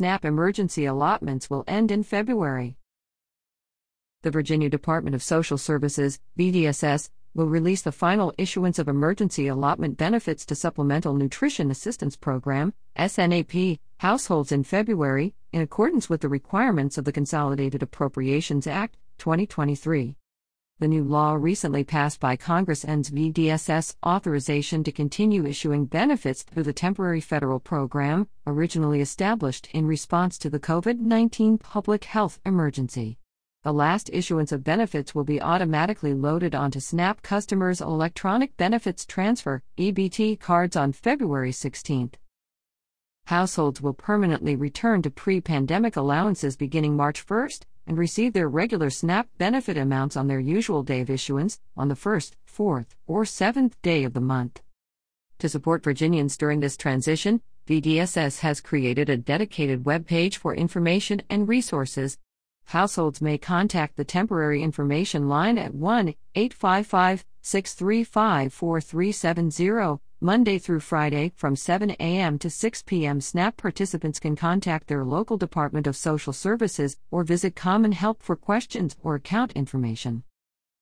SNAP emergency allotments will end in February. The Virginia Department of Social Services, VDSS, will release the final issuance of Emergency Allotment Benefits to Supplemental Nutrition Assistance Program, SNAP, households in February, in accordance with the requirements of the Consolidated Appropriations Act, 2023. The new law recently passed by Congress ends VDSS authorization to continue issuing benefits through the temporary federal program, originally established in response to the COVID-19 public health emergency. The last issuance of benefits will be automatically loaded onto SNAP customers' electronic benefits transfer (EBT) cards on February 16. Households will permanently return to pre-pandemic allowances beginning March 1 and receive their regular SNAP benefit amounts on their usual day of issuance, on the 1st, 4th, or 7th day of the month. To support Virginians during this transition, VDSS has created a dedicated web page for information and resources. Households may contact the Temporary Information Line at 1-855-635-4370, Monday through Friday, from 7 a.m. to 6 p.m. SNAP participants can contact their local Department of Social Services or visit Common Help for questions or account information.